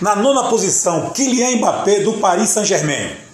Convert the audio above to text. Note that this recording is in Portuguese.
Na nona posição, Kylian Mbappé do Paris Saint-Germain.